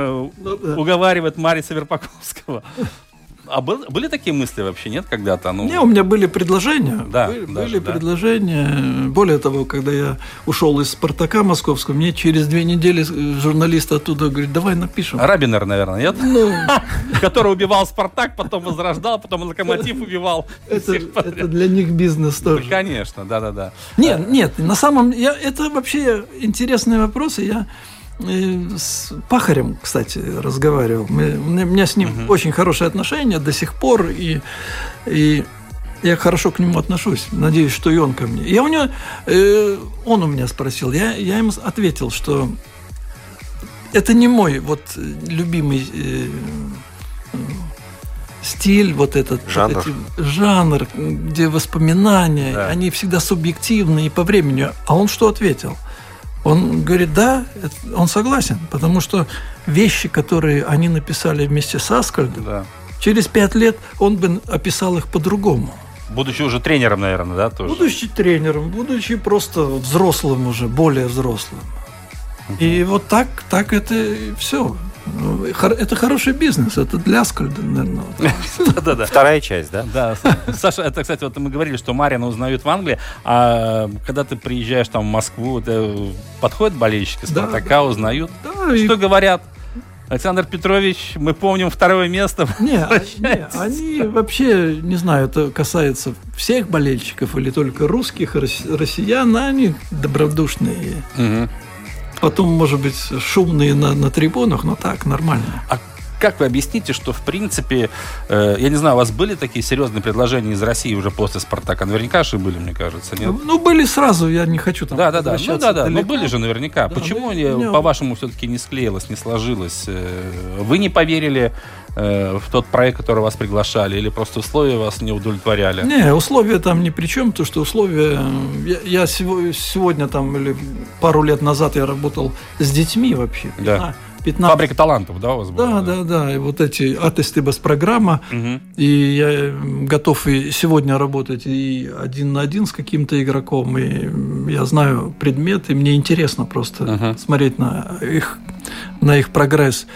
уговаривает Мариса Верпаковского. А был, были такие мысли вообще, нет, когда-то? Ну... Не, у меня были предложения. Да, были даже, были да. предложения. Более того, когда я ушел из «Спартака» московского, мне через две недели журналист оттуда говорит, давай напишем. Рабинер, наверное, нет? Который убивал «Спартак», потом возрождал, потом «Локомотив» убивал. Это для них бизнес тоже. Конечно, да-да-да. Нет, нет, на самом деле, это вообще интересные вопросы, я... С Пахарем, кстати, разговаривал. Мы, у меня с ним uh-huh. очень хорошие отношения до сих пор, и, и я хорошо к нему отношусь. Надеюсь, что и он ко мне. Я у него, э, он у меня спросил, я, я ему ответил, что это не мой вот любимый э, стиль, вот этот жанр, вот эти, жанр где воспоминания, да. они всегда субъективны и по времени. А он что ответил? Он говорит, да, он согласен, потому что вещи, которые они написали вместе с Аскольдом, да. через пять лет он бы описал их по-другому. Будучи уже тренером, наверное, да? Тоже? Будучи тренером, будучи просто взрослым уже, более взрослым. Uh-huh. И вот так, так это все. Это хороший бизнес, это для Скольда, наверное. Да-да-да. Вторая часть, да? Да. Саша, это, кстати, вот мы говорили, что Марина узнают в Англии, а когда ты приезжаешь там в Москву, подходят болельщики Спартака, узнают, что говорят? Александр Петрович, мы помним второе место. Нет, не, они вообще, не знаю, это касается всех болельщиков или только русских, россиян, они добродушные. Угу. Потом, может быть, шумные на, на трибунах, но так, нормально. А как вы объясните, что, в принципе, э, я не знаю, у вас были такие серьезные предложения из России уже после «Спартака»? Наверняка же были, мне кажется, нет? Ну, были сразу, я не хочу там возвращаться. Да-да-да, да, да, но были же наверняка. Да, почему, да, по-вашему, все-таки не склеилось, не сложилось? Вы не поверили в тот проект, который вас приглашали, или просто условия вас не удовлетворяли? Не, условия там ни при чем, то что условия... Я, я сегодня там, или пару лет назад я работал с детьми вообще. Да. пятнадцать Фабрика талантов, да, у вас была? Да, да, да, да. И вот эти «Атестыбас-программа», угу. И я готов и сегодня работать и один на один с каким-то игроком, и я знаю предмет, и мне интересно просто угу. смотреть на их, на их прогресс.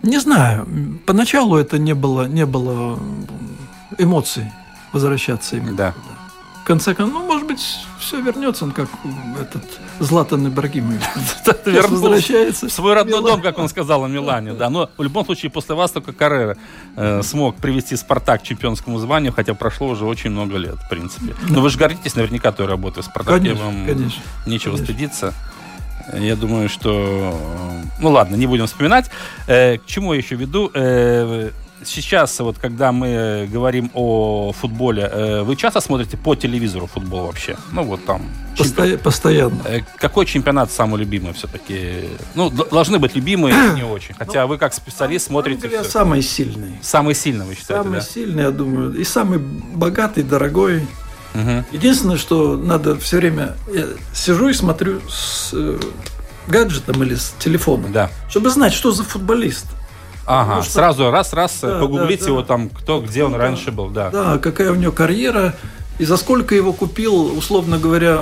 Не знаю, поначалу это не было, не было эмоций возвращаться именно. Да. В конце концов, ну, может быть, все вернется, он как этот Златан Ибрагимович. Возвращается в свой родной дом, как он сказал о Милане. Да, но в любом случае после вас только Каррера смог привести «Спартак» к чемпионскому званию, хотя прошло уже очень много лет, в принципе. Но вы же гордитесь наверняка той работой «Спартак», вам нечего стыдиться. Я думаю, что... Ну ладно, не будем вспоминать. Э, к чему я еще веду? Э, сейчас, вот, когда мы говорим о футболе, э, вы часто смотрите по телевизору футбол вообще? Ну вот там... Посто... Постоянно. Э, какой чемпионат самый любимый все-таки? Ну, д- должны быть любимые, не очень. Хотя ну, вы как специалист там, смотрите... Там, все. Самый сильный. Самый сильный, вы считаете, самый да? сильный, я думаю. И самый богатый, дорогой. Угу. Единственное, что надо все время... Я сижу и смотрю с э, гаджетом или с телефоном, да. чтобы знать, что за футболист. Ага, что... сразу раз-раз да, погуглить да, да. его там, кто, где он да. раньше был. Да. да, какая у него карьера, и за сколько его купил, условно говоря,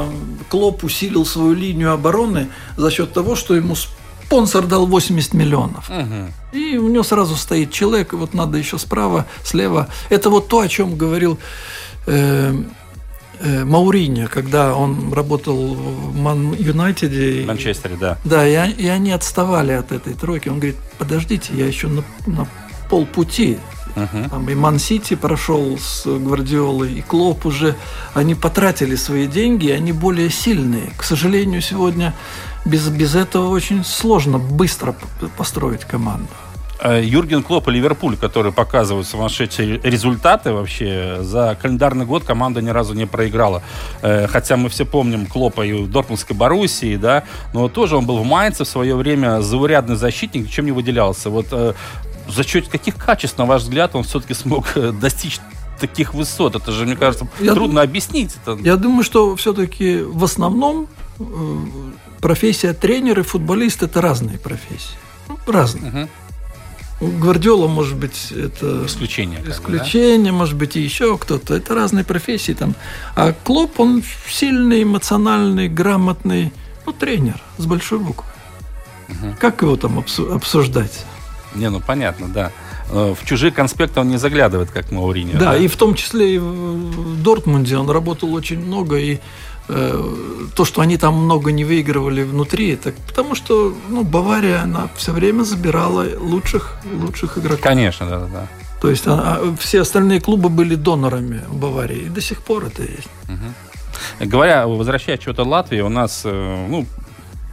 Клопп усилил свою линию обороны за счет того, что ему спонсор дал восемьдесят миллионов. Угу. И у него сразу стоит человек, и вот надо еще справа, слева. Это вот то, о чем говорил... Э, Мауриньо, когда он работал в Ман Юнайтеде. В Манчестере, да. Да, и, и они отставали от этой тройки. Он говорит, подождите, я еще на, на полпути. Uh-huh. Там и Ман-Сити прошел с Гвардиолой, и Клопп уже. Они потратили свои деньги, они более сильные. К сожалению, сегодня без, без этого очень сложно быстро построить команду. Юрген Клопп и Ливерпуль, которые показывают сумасшедшие результаты вообще. За календарный год команда ни разу не проиграла. Хотя мы все помним Клоппа и в дортмундской Боруссии, да. Но тоже он был в Майнце в свое время заурядный защитник, чем не выделялся. Вот за счет каких качеств, на ваш взгляд, он все-таки смог достичь таких высот? Это же, мне кажется, я трудно дум... объяснить. Это... Я думаю, что все-таки в основном профессия тренера и футболист – это разные профессии. Разные. Uh-huh. Гвардиола, может быть, это исключение, исключение, да? Может быть, и еще кто-то. Это разные профессии там. А Клопп, он сильный, эмоциональный, грамотный, ну, тренер с большой буквы. Угу. Как его там обсуждать? Не, ну понятно, да. В чужие конспекты он не заглядывает, как Мауриньо. Да, да? И в том числе и в Дортмунде он работал очень много, и то, что они там много не выигрывали внутри, так, потому что ну, Бавария, она все время забирала лучших, лучших игроков. Конечно, да, да. То есть она, все остальные клубы были донорами в Баварии, и до сих пор это есть. Угу. Говоря, возвращая чего-то Латвии, у нас, ну,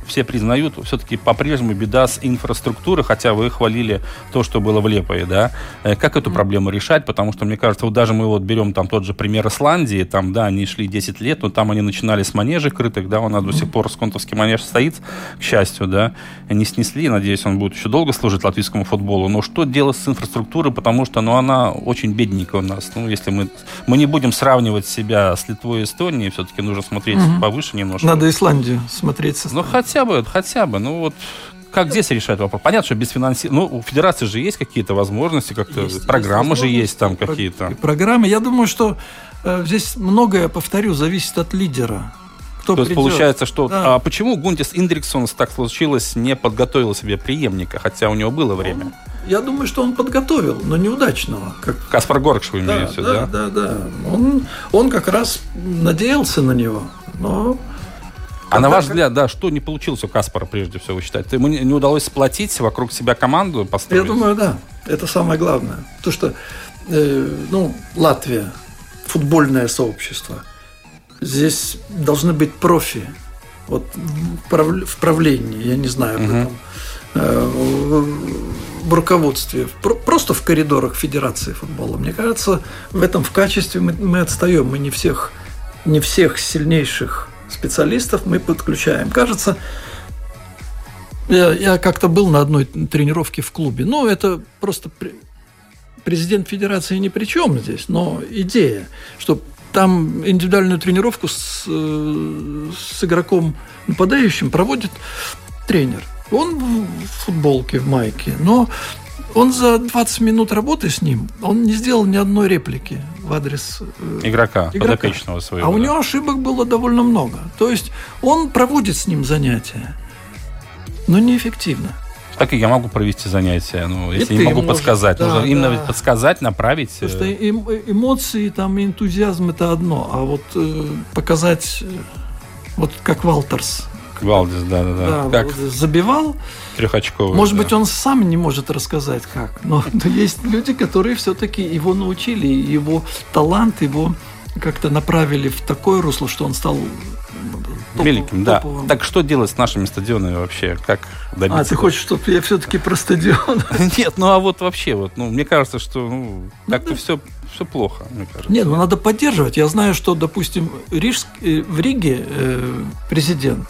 все признают, все-таки по-прежнему беда с инфраструктурой, хотя вы хвалили то, что было в Лепае, да? Как эту проблему решать? Потому что, мне кажется, вот даже мы вот берем там тот же пример Исландии, там, да, они шли десять лет, но там они начинали с манежей крытых, да, у нас до сих пор сконтовский манеж стоит, к счастью, да, они снесли, надеюсь, он будет еще долго служить латвийскому футболу, но что делать с инфраструктурой, потому что, ну, она очень бедненькая у нас, ну, если мы, мы не будем сравнивать себя с Литвой и Эстонией, все-таки нужно смотреть угу. повыше немножко. Надо Исландию смотреть. Ну, хотя Хотя бы, хотя бы, ну вот как здесь решать вопрос? Понятно, что без финансирования, ну у федерации же есть какие-то возможности, как-то есть, программы есть же есть там про- какие-то. Программы, я думаю, что э, здесь многое, повторю, зависит от лидера. К кто То придет. есть получается, что... Да. А почему Гундис Индриксон, так случилось, не подготовил себе преемника, хотя у него было время? Он, я думаю, что он подготовил, но неудачного. Как... Каспар Горкш, вы да, имеете, да? Да, да, да. Он, он как раз надеялся на него, но... А на ваш взгляд, да, что не получилось у Каспара, прежде всего, вы считаете? Ему не удалось сплотить вокруг себя команду, построить? Я думаю, да. Это самое главное. То, что э, ну, Латвия, футбольное сообщество, здесь должны быть профи вот, в правлении, я не знаю, в, этом, э, в руководстве, просто в коридорах Федерации футбола. Мне кажется, в этом в качестве мы, мы отстаем. Мы не всех, не всех сильнейших специалистов мы подключаем. Кажется, я, я как-то был на одной тренировке в клубе. Ну, это просто при, президент федерации ни при чем здесь, но идея, что там индивидуальную тренировку с, с игроком нападающим проводит тренер. Он в футболке, в майке, но он за двадцать минут работы с ним, он не сделал ни одной реплики в адрес игрока, игрока. подопечного своего. А да. у него ошибок было довольно много. То есть он проводит с ним занятия, но неэффективно. Так и я могу провести занятия, ну, если не могу можешь, подсказать. Да, нужно да. именно подсказать, направить. Потому что эмоции, там, энтузиазм – это одно, а вот э, показать, вот как Валтерс. Валдис, да, да, да. да как забивал. Трехочковый. Может да. быть, он сам не может рассказать, как. Но, но есть люди, которые все-таки его научили, его талант, его как-то направили в такое русло, что он стал топ, великим, топовым. Да. Так что делать с нашими стадионами вообще? Как добиться? А, ты хочешь, чтобы я все-таки про стадион? Нет, ну а вот вообще, вот, ну, мне кажется, что ну, так-то да. все, все плохо, мне кажется. Нет, ну надо поддерживать. Я знаю, что, допустим, Рижск, в Риге э, президент,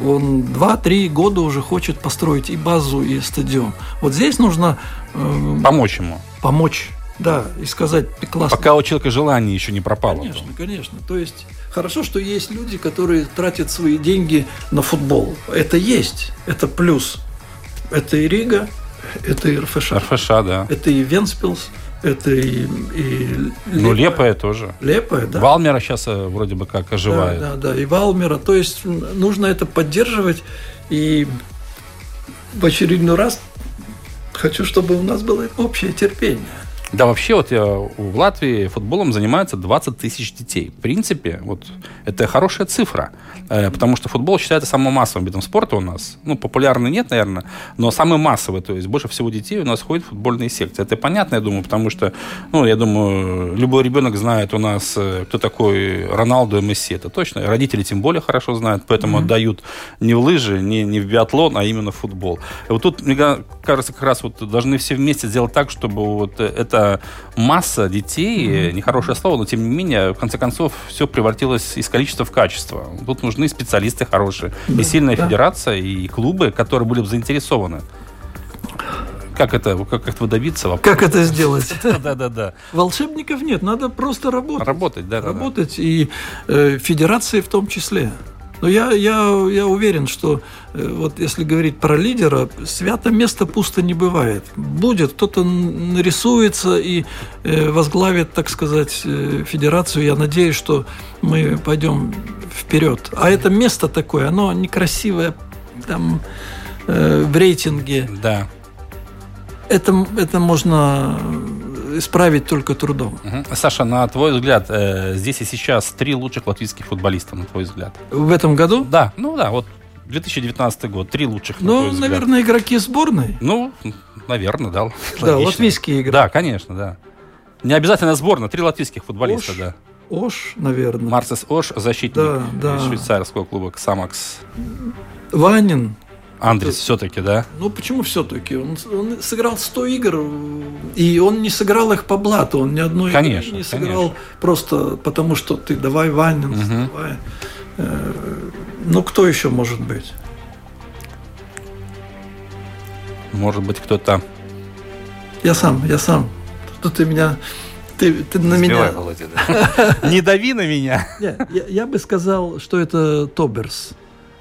он два-три года уже хочет построить и базу, и стадион. Вот здесь нужно... Э, помочь ему. Помочь, да, и сказать классно. Пока у человека желание еще не пропало. Конечно, потом. конечно. То есть хорошо, что есть люди, которые тратят свои деньги на футбол. Это есть, это плюс. Это и Рига, это и РФШ. РФШ, да. Это и Венспилс. Это и, и ну, Лепая тоже. Лепая, да. Валмера сейчас вроде бы как оживает. Да, да, да. И Валмера. То есть нужно это поддерживать. И в очередной раз хочу, чтобы у нас было общее терпение. Да, вообще, вот я, в Латвии футболом занимается двадцать тысяч детей. В принципе, вот это хорошая цифра, потому что футбол считается самым массовым видом спорта у нас. Ну, популярный нет, наверное, но самый массовый, то есть больше всего детей у нас ходят в футбольные секции. Это понятно, я думаю, потому что, ну, я думаю, любой ребенок знает у нас, кто такой Роналду и Месси, это точно. Родители тем более хорошо знают, поэтому mm-hmm. отдают не в лыжи, не, не в биатлон, а именно в футбол. И вот тут, мне кажется, как раз вот должны все вместе сделать так, чтобы вот это масса детей, нехорошее слово, но тем не менее, в конце концов, все превратилось из количества в качество. Тут нужны специалисты хорошие. Да, и сильная да. федерация, и клубы, которые были бы заинтересованы. Как это, как этого добиться? Вопрос. Как это сделать? Да-да-да. Волшебников нет, надо просто работать. Работать, да. Работать, и федерации в том числе. Но я, я, я уверен, что вот если говорить про лидера, свято место пусто не бывает. Будет, кто-то нарисуется и возглавит, так сказать, федерацию. Я надеюсь, что мы пойдем вперед. А это место такое, оно некрасивое там, в рейтинге. Да. Это, это можно... исправить только трудом. Угу. Саша, на твой взгляд, э, здесь и сейчас три лучших латвийских футболиста, на твой взгляд? В этом году? Да, ну да, вот две тысячи девятнадцатый год, три лучших, на ну, твой наверное, взгляд. Игроки сборной? Ну, наверное, да. Да, логично. Латвийские игроки. Да, конечно, да. Не обязательно сборная, три латвийских футболиста, Ош, да. Ош, наверное. Марцис Ош, защитник да, да. швейцарского клуба «Ксамакс». Ванин. Андрес это, все-таки, да? Ну, почему все-таки? Он, он сыграл сто игр, и он не сыграл их по блату. Он ни одной конечно, игры не сыграл конечно. просто потому, что ты давай, Ванин, угу. давай. Э, ну, кто еще может быть? Может быть, кто-то... Я сам, я сам. Тут ты меня... Ты, ты на меня... Володя, да. Не дави на меня. Нет, я, я бы сказал, что это Тоберс.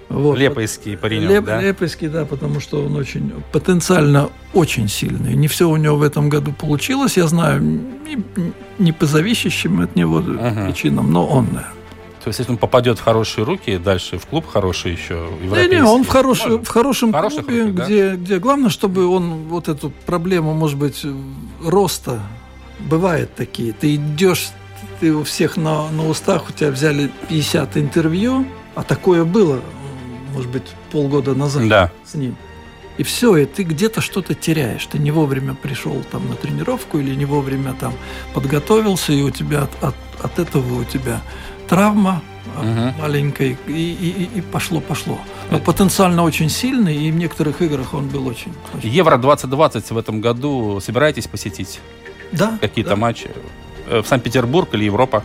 Вот. Лепайский паренек, Леп, да? Лепайский, да, потому что он очень потенциально очень сильный. Не все у него в этом году получилось, я знаю, не, не по зависящим от него ага. причинам, но он, да. то есть, если он попадет в хорошие руки, дальше в клуб хороший еще, европейский. Не, не, он в, хорош, в хорошем Хороших клубе, руки, да? где, где главное, чтобы он вот эту проблему, может быть, роста, бывают такие, ты идешь, ты у всех на, на устах, у тебя взяли пятьдесят интервью, а такое было, может быть, полгода назад да. с ним. И все, и ты где-то что-то теряешь. Ты не вовремя пришел там на тренировку или не вовремя там подготовился, и у тебя от, от, от этого у тебя травма угу. маленькая, и, и, и пошло-пошло. Но потенциально очень сильный, и в некоторых играх он был очень... очень... Евро двадцать двадцать в этом году собираетесь посетить? Да. Какие-то да. матчи? В Санкт-Петербург или Европа?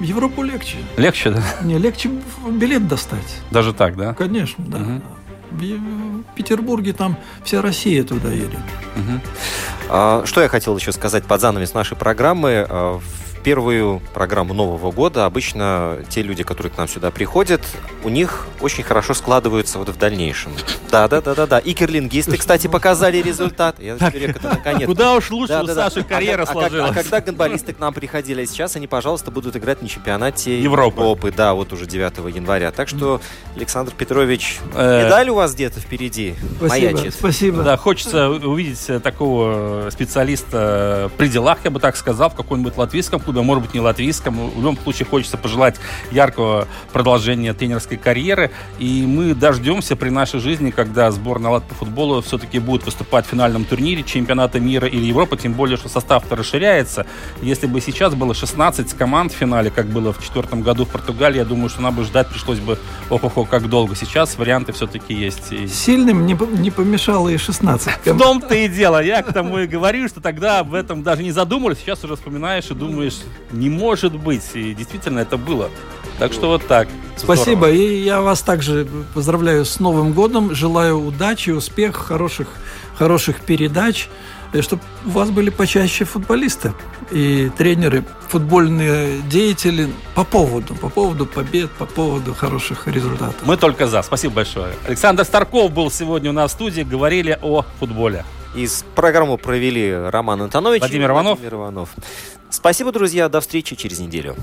Европу легче. Легче, да? Не, легче билет достать. Даже так, да? Конечно, да. Угу. В Петербурге там вся Россия туда едет. Угу. Что я хотел еще сказать под занавес нашей программы. В первую программу Нового года обычно те люди, которые к нам сюда приходят, у них очень хорошо складываются вот в дальнейшем. Да-да-да-да-да. И керлингисты, кстати, показали результат. Я человек, это наконец. Куда уж лучше да, у да, Саши да. карьера а, сложилась. А, а когда гандболисты к нам приходили, а сейчас они, пожалуйста, будут играть на чемпионате Европы. Европы. Да, вот уже девятого января. Так что, Александр Петрович, медаль у вас где-то впереди маячит. Спасибо. Да, хочется увидеть такого специалиста при делах, я бы так сказал, в каком-нибудь латвийском клубе. Может быть, не латвийском. В любом случае хочется пожелать яркого продолжения тренерской карьеры. И мы дождемся при нашей жизни, когда сборная Латвии по футболу все-таки будет выступать в финальном турнире чемпионата мира или Европы. Тем более, что состав-то расширяется. Если бы сейчас было шестнадцать команд в финале, как было в четвертом году в Португалии, я думаю, что нам бы ждать пришлось бы ох-охо, как долго. Сейчас варианты все-таки есть. Сильным не, не помешало и шестнадцать команд. В том-то и дело. Я к тому и говорю, что тогда об этом даже не задумывались. Сейчас уже вспоминаешь и думаешь, не может быть. И действительно это было. Так что вот так. Спасибо. Здорово. И я вас также поздравляю с Новым годом. Желаю удачи, успехов, хороших, хороших передач. И чтобы у вас были почаще футболисты и тренеры, футбольные деятели по поводу, по поводу побед, по поводу хороших результатов. Мы только за. Спасибо большое. Александр Старков был сегодня у нас в студии. Говорили о футболе. И программу провели Роман Антонович Владимир и Иванов. Владимир Иванов. Спасибо, друзья. До встречи через неделю.